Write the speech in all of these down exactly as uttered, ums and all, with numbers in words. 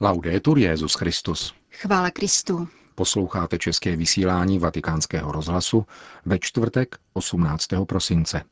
Laudetur Jesus Christus. Chvála Kristu. Posloucháte české vysílání Vatikánského rozhlasu ve čtvrtek osmnáctého prosince.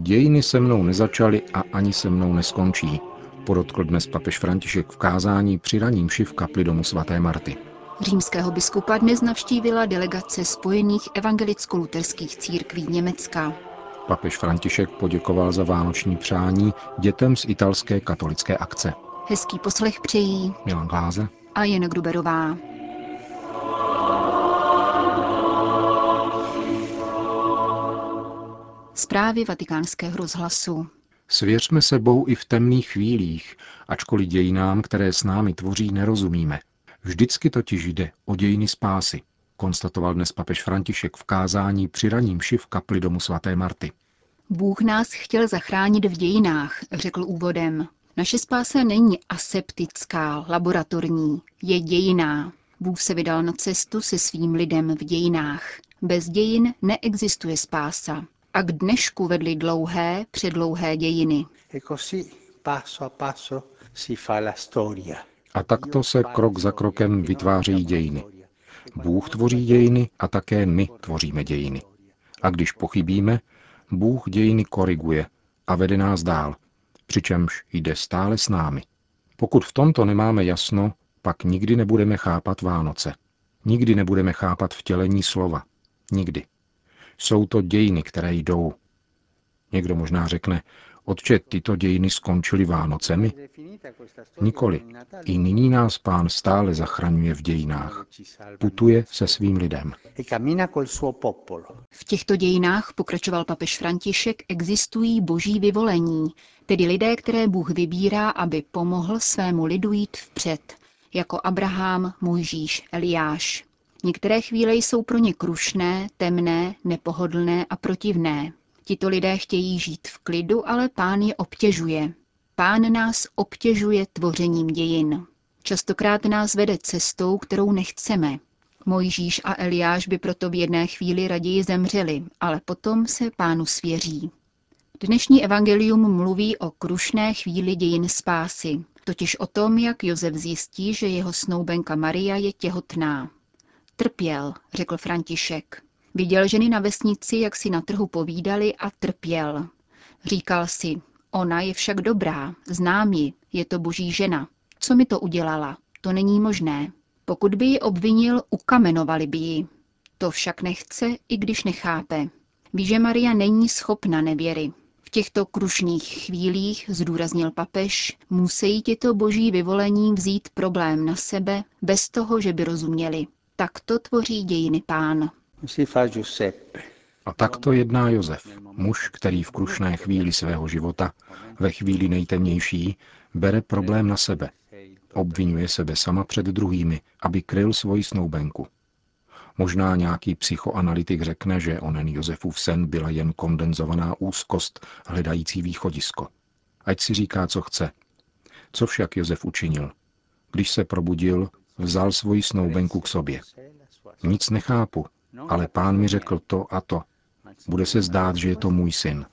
Dějiny se mnou nezačaly a ani se mnou neskončí, podotkl dnes papež František v kázání při raním mši v kapli domu svaté Marty. Římského biskupa dnes navštívila delegace spojených evangelicko-luterských církví Německa. Papež František poděkoval za vánoční přání dětem z italské katolické akce. Hezký poslech přejí Milan Gláze a Jana Gruberová. Zprávy Vatikánského rozhlasu. Svěřme se Bohu i v temných chvílích, ačkoliv dějinám, které s námi tvoří, nerozumíme. Vždycky totiž jde o dějiny spásy, konstatoval dnes papež František v kázání při raním mši v kapli domu svaté Marty. Bůh nás chtěl zachránit v dějinách, řekl úvodem. Naše spása není aseptická, laboratorní, je dějiná. Bůh se vydal na cestu se svým lidem v dějinách. Bez dějin neexistuje spása. A k dnešku vedly dlouhé, předlouhé dějiny. A takto se krok za krokem vytvářejí dějiny. Bůh tvoří dějiny a také my tvoříme dějiny. A když pochybíme, Bůh dějiny koriguje a vede nás dál, přičemž jde stále s námi. Pokud v tomto nemáme jasno, pak nikdy nebudeme chápat Vánoce. Nikdy nebudeme chápat vtělení slova. Nikdy. Jsou to dějiny, které jdou. Někdo možná řekne, otče, tyto dějiny skončily Vánocemi? Nikoli. I nyní nás Pán stále zachraňuje v dějinách. Putuje se svým lidem. V těchto dějinách, pokračoval papež František, existují boží vyvolení, tedy lidé, které Bůh vybírá, aby pomohl svému lidu jít vpřed, jako Abraham, Mojžíš, Eliáš. Některé chvíle jsou pro ně krušné, temné, nepohodlné a protivné. Tito lidé chtějí žít v klidu, ale Pán je obtěžuje. Pán nás obtěžuje tvořením dějin. Častokrát nás vede cestou, kterou nechceme. Mojžíš a Eliáš by proto v jedné chvíli raději zemřeli, ale potom se Pánu svěří. Dnešní evangelium mluví o krušné chvíli dějin spásy, totiž o tom, jak Josef zjistí, že jeho snoubenka Maria je těhotná. Trpěl, řekl František. Viděl ženy na vesnici, jak si na trhu povídali, a trpěl. Říkal si, ona je však dobrá, znám ji, je to boží žena. Co mi to udělala? To není možné. Pokud by ji obvinil, ukamenovali by ji. To však nechce, i když nechápe. Ví, že Maria není schopna nevěry. V těchto krušných chvílích, zdůraznil papež, musí tito boží vyvolení vzít problém na sebe, bez toho, že by rozuměli. Takto tvoří dějiny Pán. A takto jedná Josef, muž, který v krušné chvíli svého života, ve chvíli nejtemnější, bere problém na sebe. Obvinuje sebe sama před druhými, aby kryl svoji snoubenku. Možná nějaký psychoanalytik řekne, že onen Josefův sen byla jen kondenzovaná úzkost, hledající východisko. Ať si říká, co chce. Co však Josef učinil? Když se probudil, vzal svoji snoubenku k sobě. Nic nechápu, ale Pán mi řekl to a to. Bude se zdát, že je to můj syn.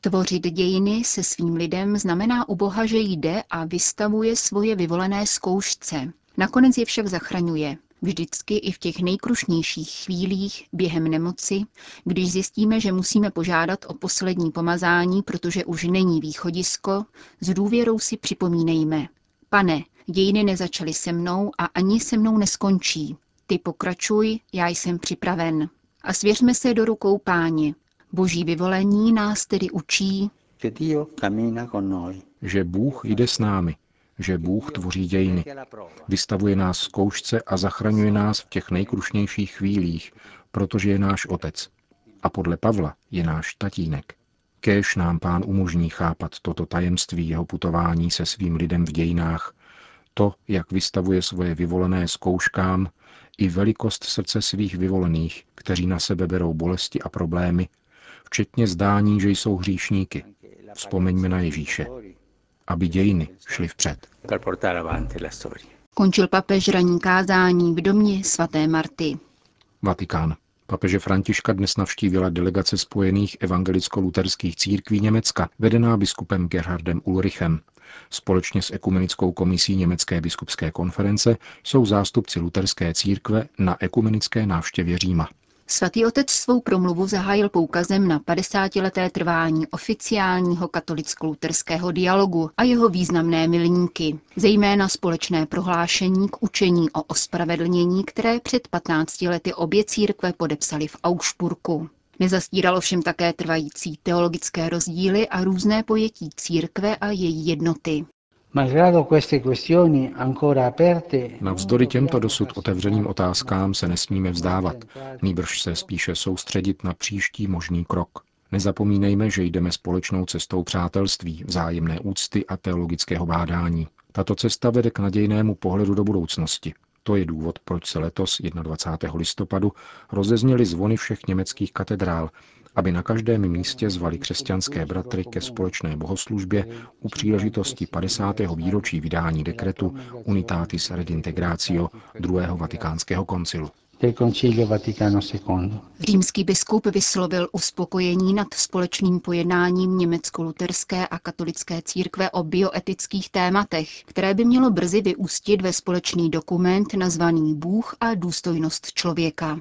Tvořit dějiny se svým lidem znamená u Boha, že jde a vystavuje svoje vyvolené zkoušce. Nakonec je však zachraňuje. Vždycky i v těch nejkrušnějších chvílích, během nemoci, když zjistíme, že musíme požádat o poslední pomazání, protože už není východisko, s důvěrou si připomínejme. Pane, dějiny nezačaly se mnou a ani se mnou neskončí. Ty pokračuj, já jsem připraven. A svěřme se do rukou Páně. Boží vyvolení nás tedy učí, že Bůh jde s námi, že Bůh tvoří dějiny. Vystavuje nás zkoušce a zachraňuje nás v těch nejkrušnějších chvílích, protože je náš otec. A podle Pavla je náš tatínek. Kéž nám Pán umožní chápat toto tajemství jeho putování se svým lidem v dějinách, to, jak vystavuje svoje vyvolené zkouškám, i velikost srdce svých vyvolených, kteří na sebe berou bolesti a problémy, včetně zdání, že jsou hříšníky. Vzpomeňme na Ježíše, aby dějiny šly vpřed. Končil papež ranní kázání v domě svaté Marty. Vatikán. Papeže Františka dnes navštívila delegace spojených evangelicko-luterských církví Německa, vedená biskupem Gerhardem Ulrichem. Společně s Ekumenickou komisí Německé biskupské konference jsou zástupci luterské církve na ekumenické návštěvě Říma. Svatý otec svou promluvu zahájil poukazem na padesátileté trvání oficiálního katolicko-luterského dialogu a jeho významné milníky, zejména společné prohlášení k učení o ospravedlnění, které před patnácti lety obě církve podepsaly v Augsburgu. Nezastíral ovšem také trvající teologické rozdíly a různé pojetí církve a její jednoty. Navzdory těmto dosud otevřeným otázkám se nesmíme vzdávat, nýbrž se spíše soustředit na příští možný krok. Nezapomínejme, že jdeme společnou cestou přátelství, vzájemné úcty a teologického bádání. Tato cesta vede k nadějnému pohledu do budoucnosti. To je důvod, proč se letos dvacátého prvního listopadu rozezněly zvony všech německých katedrál, aby na každém místě zvali křesťanské bratry ke společné bohoslužbě u příležitosti padesátého výročí vydání dekretu Unitatis Redintegratio druhého Vatikánského koncilu. Římský biskup vyslovil uspokojení nad společným pojednáním německo-luterské a katolické církve o bioetických tématech, které by mělo brzy vyústit ve společný dokument nazvaný Bůh a důstojnost člověka.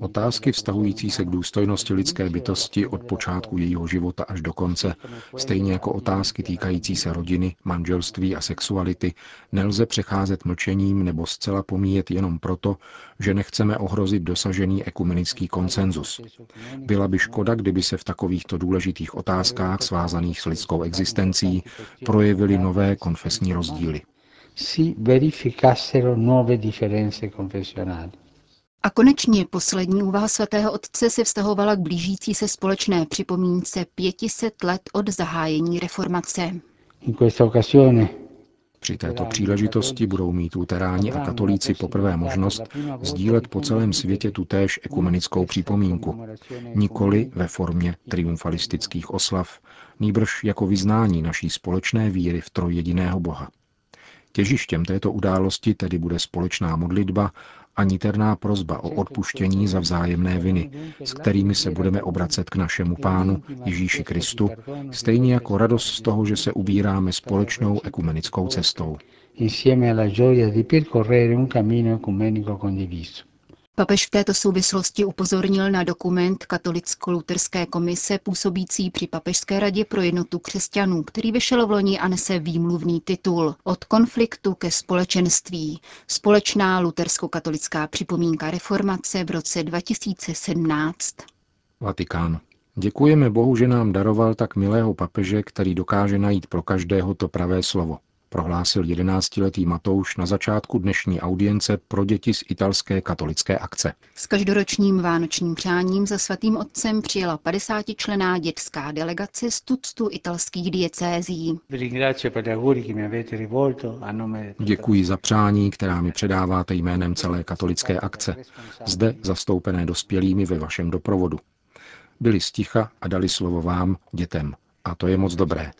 Otázky vztahující se k důstojnosti lidské bytosti od počátku jejího života až do konce, stejně jako otázky týkající se rodiny, manželství a sexuality, nelze přecházet mlčením nebo zcela pomíjet jenom proto, že nechceme ohrozit dosažený ekumenický konsenzus. Byla by škoda, kdyby se v takovýchto důležitých otázkách svázaných s lidskou existencí projevily nové konfesní rozdíly. Si verificassero nuove differenze confessionali. A konečně poslední úvaha svatého otce se vztahovala k blížící se společné připomínce pěti set let od zahájení reformace. In questa occasione Při této příležitosti budou mít luteráni a katolíci poprvé možnost sdílet po celém světě tutéž ekumenickou připomínku. Nikoli ve formě triumfalistických oslav, nýbrž jako vyznání naší společné víry v trojjediného Boha. Těžištěm této události tedy bude společná modlitba a niterná prosba o odpuštění za vzájemné viny, s kterými se budeme obracet k našemu Pánu Ježíši Kristu, stejně jako radost z toho, že se ubíráme společnou ekumenickou cestou. Papež v této souvislosti upozornil na dokument katolicko-luterské komise působící při Papežské radě pro jednotu křesťanů, který vyšel v loni a nese výmluvný titul Od konfliktu ke společenství. Společná lutersko-katolická připomínka reformace v roce dva tisíce sedmnáct. Vatikán. Děkujeme Bohu, že nám daroval tak milého papeže, který dokáže najít pro každého to pravé slovo, prohlásil jedenáctiletý Matouš na začátku dnešní audience pro děti z italské katolické akce. S každoročním vánočním přáním za svatým otcem přijela padesátičlenná dětská delegace z tuctu italských diecézí. Děkuji za přání, která mi předáváte jménem celé katolické akce, zde zastoupené dospělými ve vašem doprovodu. Byli sticha a dali slovo vám, dětem, a to je moc dobré.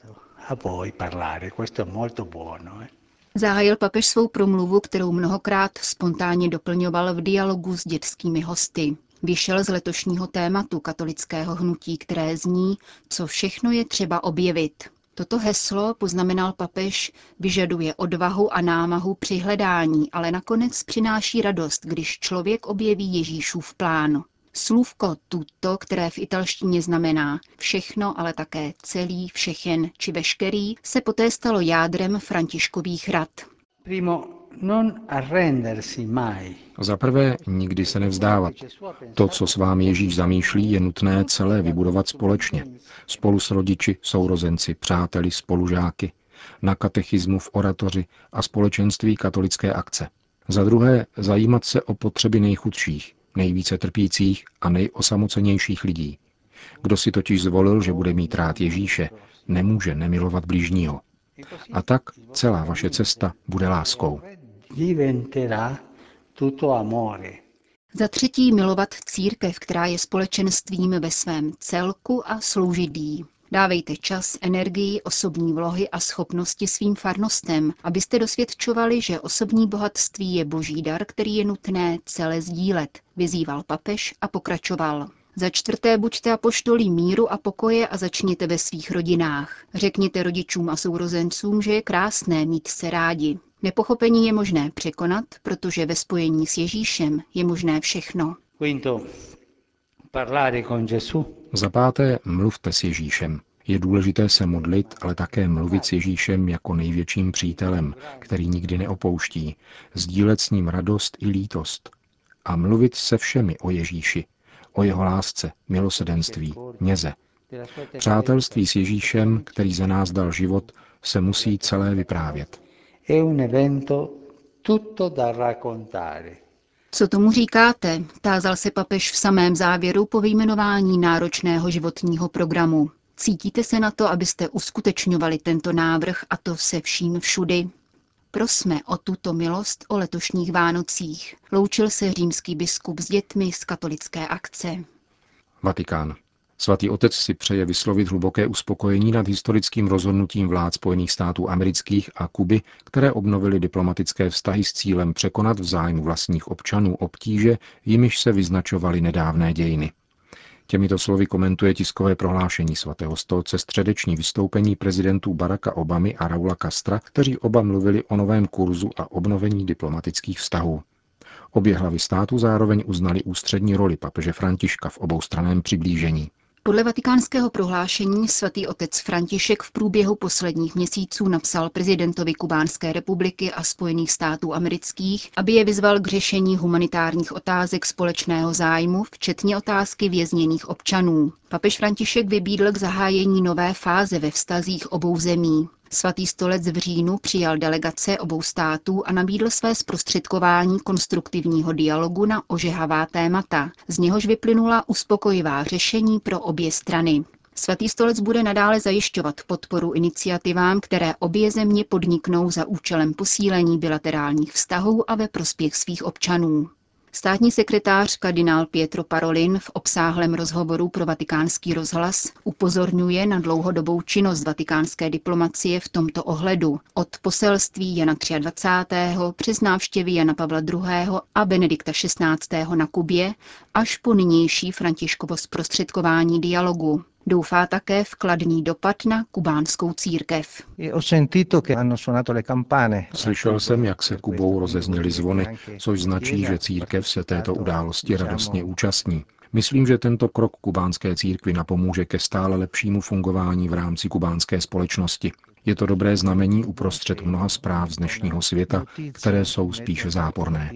Zahájil papež svou promluvu, kterou mnohokrát spontánně doplňoval v dialogu s dětskými hosty. Vyšel z letošního tématu katolického hnutí, které zní, co všechno je třeba objevit. Toto heslo, poznamenal papež, vyžaduje odvahu a námahu při hledání, ale nakonec přináší radost, když člověk objeví Ježíšův plán. Slůvko tutto, které v italštině znamená všechno, ale také celý, všechen či veškerý, se poté stalo jádrem Františkových rad. Primo, non arrendersi mai. Za prvé, nikdy se nevzdávat. To, co s vámi Ježíš zamýšlí, je nutné celé vybudovat společně. Spolu s rodiči, sourozenci, přáteli, spolužáky, na katechismu, v oratoři a společenství katolické akce. Za druhé, zajímat se o potřeby nejchudších, nejvíce trpících a nejosamocenějších lidí. Kdo si totiž zvolil, že bude mít rád Ježíše, nemůže nemilovat blížního. A tak celá vaše cesta bude láskou. Za třetí, milovat církev, která je společenstvím ve svém celku a sloužit jí. Dávejte čas, energii, osobní vlohy a schopnosti svým farnostem, abyste dosvědčovali, že osobní bohatství je boží dar, který je nutné celé sdílet, vyzýval papež a pokračoval. Za čtvrté, buďte apoštoli míru a pokoje a začněte ve svých rodinách. Řekněte rodičům a sourozencům, že je krásné mít se rádi. Nepochopení je možné překonat, protože ve spojení s Ježíšem je možné všechno. Za páté, mluvte s Ježíšem. Je důležité se modlit, ale také mluvit s Ježíšem jako největším přítelem, který nikdy neopouští, sdílet s ním radost i lítost a mluvit se všemi o Ježíši, o jeho lásce, milosedenství, něze. Přátelství s Ježíšem, který za nás dal život, se musí celé vyprávět. Co tomu říkáte? Tázal se papež v samém závěru po vyjmenování náročného životního programu. Cítíte se na to, abyste uskutečňovali tento návrh, a to se vším všudy? Prosme o tuto milost o letošních Vánocích. Loučil se římský biskup s dětmi z katolické akce. Vatikán. Svatý otec si přeje vyslovit hluboké uspokojení nad historickým rozhodnutím vlád Spojených států amerických a Kuby, které obnovily diplomatické vztahy s cílem překonat v zájmu vlastních občanů obtíže, jimiž se vyznačovaly nedávné dějiny. Těmito slovy komentuje tiskové prohlášení svatého stolce středeční vystoupení prezidentů Baracka Obamy a Raula Castra, kteří oba mluvili o novém kurzu a obnovení diplomatických vztahů. Obě hlavy státu zároveň uznali ústřední roli papeže Františka v oboustranném přiblížení. Podle vatikánského prohlášení svatý otec František v průběhu posledních měsíců napsal prezidentovi Kubánské republiky a Spojených států amerických, aby je vyzval k řešení humanitárních otázek společného zájmu, včetně otázky vězněných občanů. Papež František vybídl k zahájení nové fáze ve vztazích obou zemí. Svatý stolec v říjnu přijal delegace obou států a nabídl své zprostředkování konstruktivního dialogu na ožehavá témata, z něhož vyplynula uspokojivá řešení pro obě strany. Svatý stolec bude nadále zajišťovat podporu iniciativám, které obě země podniknou za účelem posílení bilaterálních vztahů a ve prospěch svých občanů. Státní sekretář kardinál Pietro Parolin v obsáhlém rozhovoru pro Vatikánský rozhlas upozorňuje na dlouhodobou činnost vatikánské diplomacie v tomto ohledu. Od poselství Jana dvacátého třetího přes návštěvy Jana Pavla druhého a Benedikta šestnáctého na Kubě až po nynější Františkovo zprostředkování dialogu. Doufá také v kladný dopad na kubánskou církev. Slyšel jsem, jak se Kubou rozezněly zvony, což značí, že církev se této události radostně účastní. Myslím, že tento krok kubánské církvi napomůže ke stále lepšímu fungování v rámci kubánské společnosti. Je to dobré znamení uprostřed mnoha zpráv z dnešního světa, které jsou spíše záporné.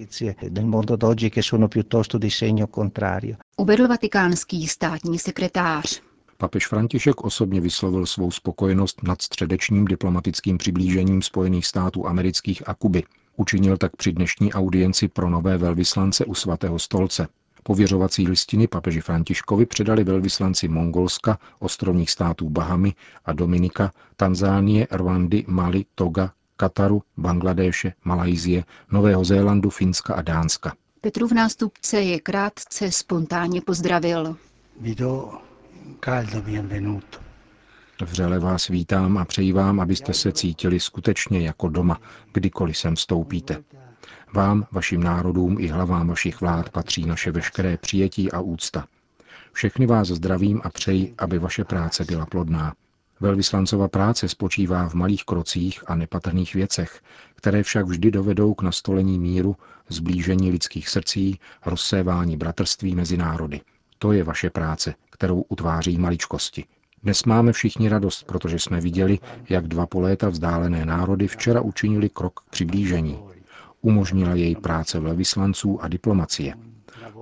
Uvedl vatikánský státní sekretář. Papež František osobně vyslovil svou spokojenost nad středečním diplomatickým přiblížením Spojených států amerických a Kuby. Učinil tak při dnešní audienci pro nové velvyslance u svatého stolce. Pověřovací listiny papeži Františkovi předali velvyslanci Mongolska, ostrovních států Bahamy a Dominika, Tanzánie, Rwandy, Mali, Toga, Kataru, Bangladéše, Malajsie, Nového Zélandu, Finska a Dánska. Petrův nástupce je krátce spontánně pozdravil. Video. Vřele vás vítám a přeji vám, abyste se cítili skutečně jako doma, kdykoliv sem vstoupíte. Vám, vašim národům i hlavám vašich vlád patří naše veškeré přijetí a úcta. Všechny vás zdravím a přeji, aby vaše práce byla plodná. Velvyslancova práce spočívá v malých krocích a nepatrných věcech, které však vždy dovedou k nastolení míru, zblížení lidských srdcí, rozsévání bratrství mezi národy. To je vaše práce, kterou utváří maličkosti. Dnes máme všichni radost, protože jsme viděli, jak dva po léta vzdálené národy včera učinili krok k přiblížení. Umožnila jej práce velvyslanců a diplomacie.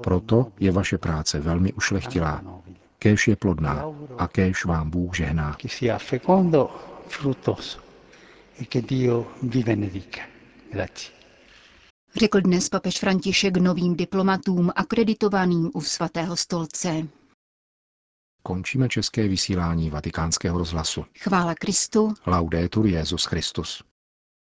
Proto je vaše práce velmi ušlechtilá. Kéž je plodná a kéž vám Bůh žehná. Řekl dnes papež František novým diplomatům akreditovaným u svatého stolce. Končíme české vysílání Vatikánského rozhlasu. Chvála Kristu. Laudetur Jesus Christus.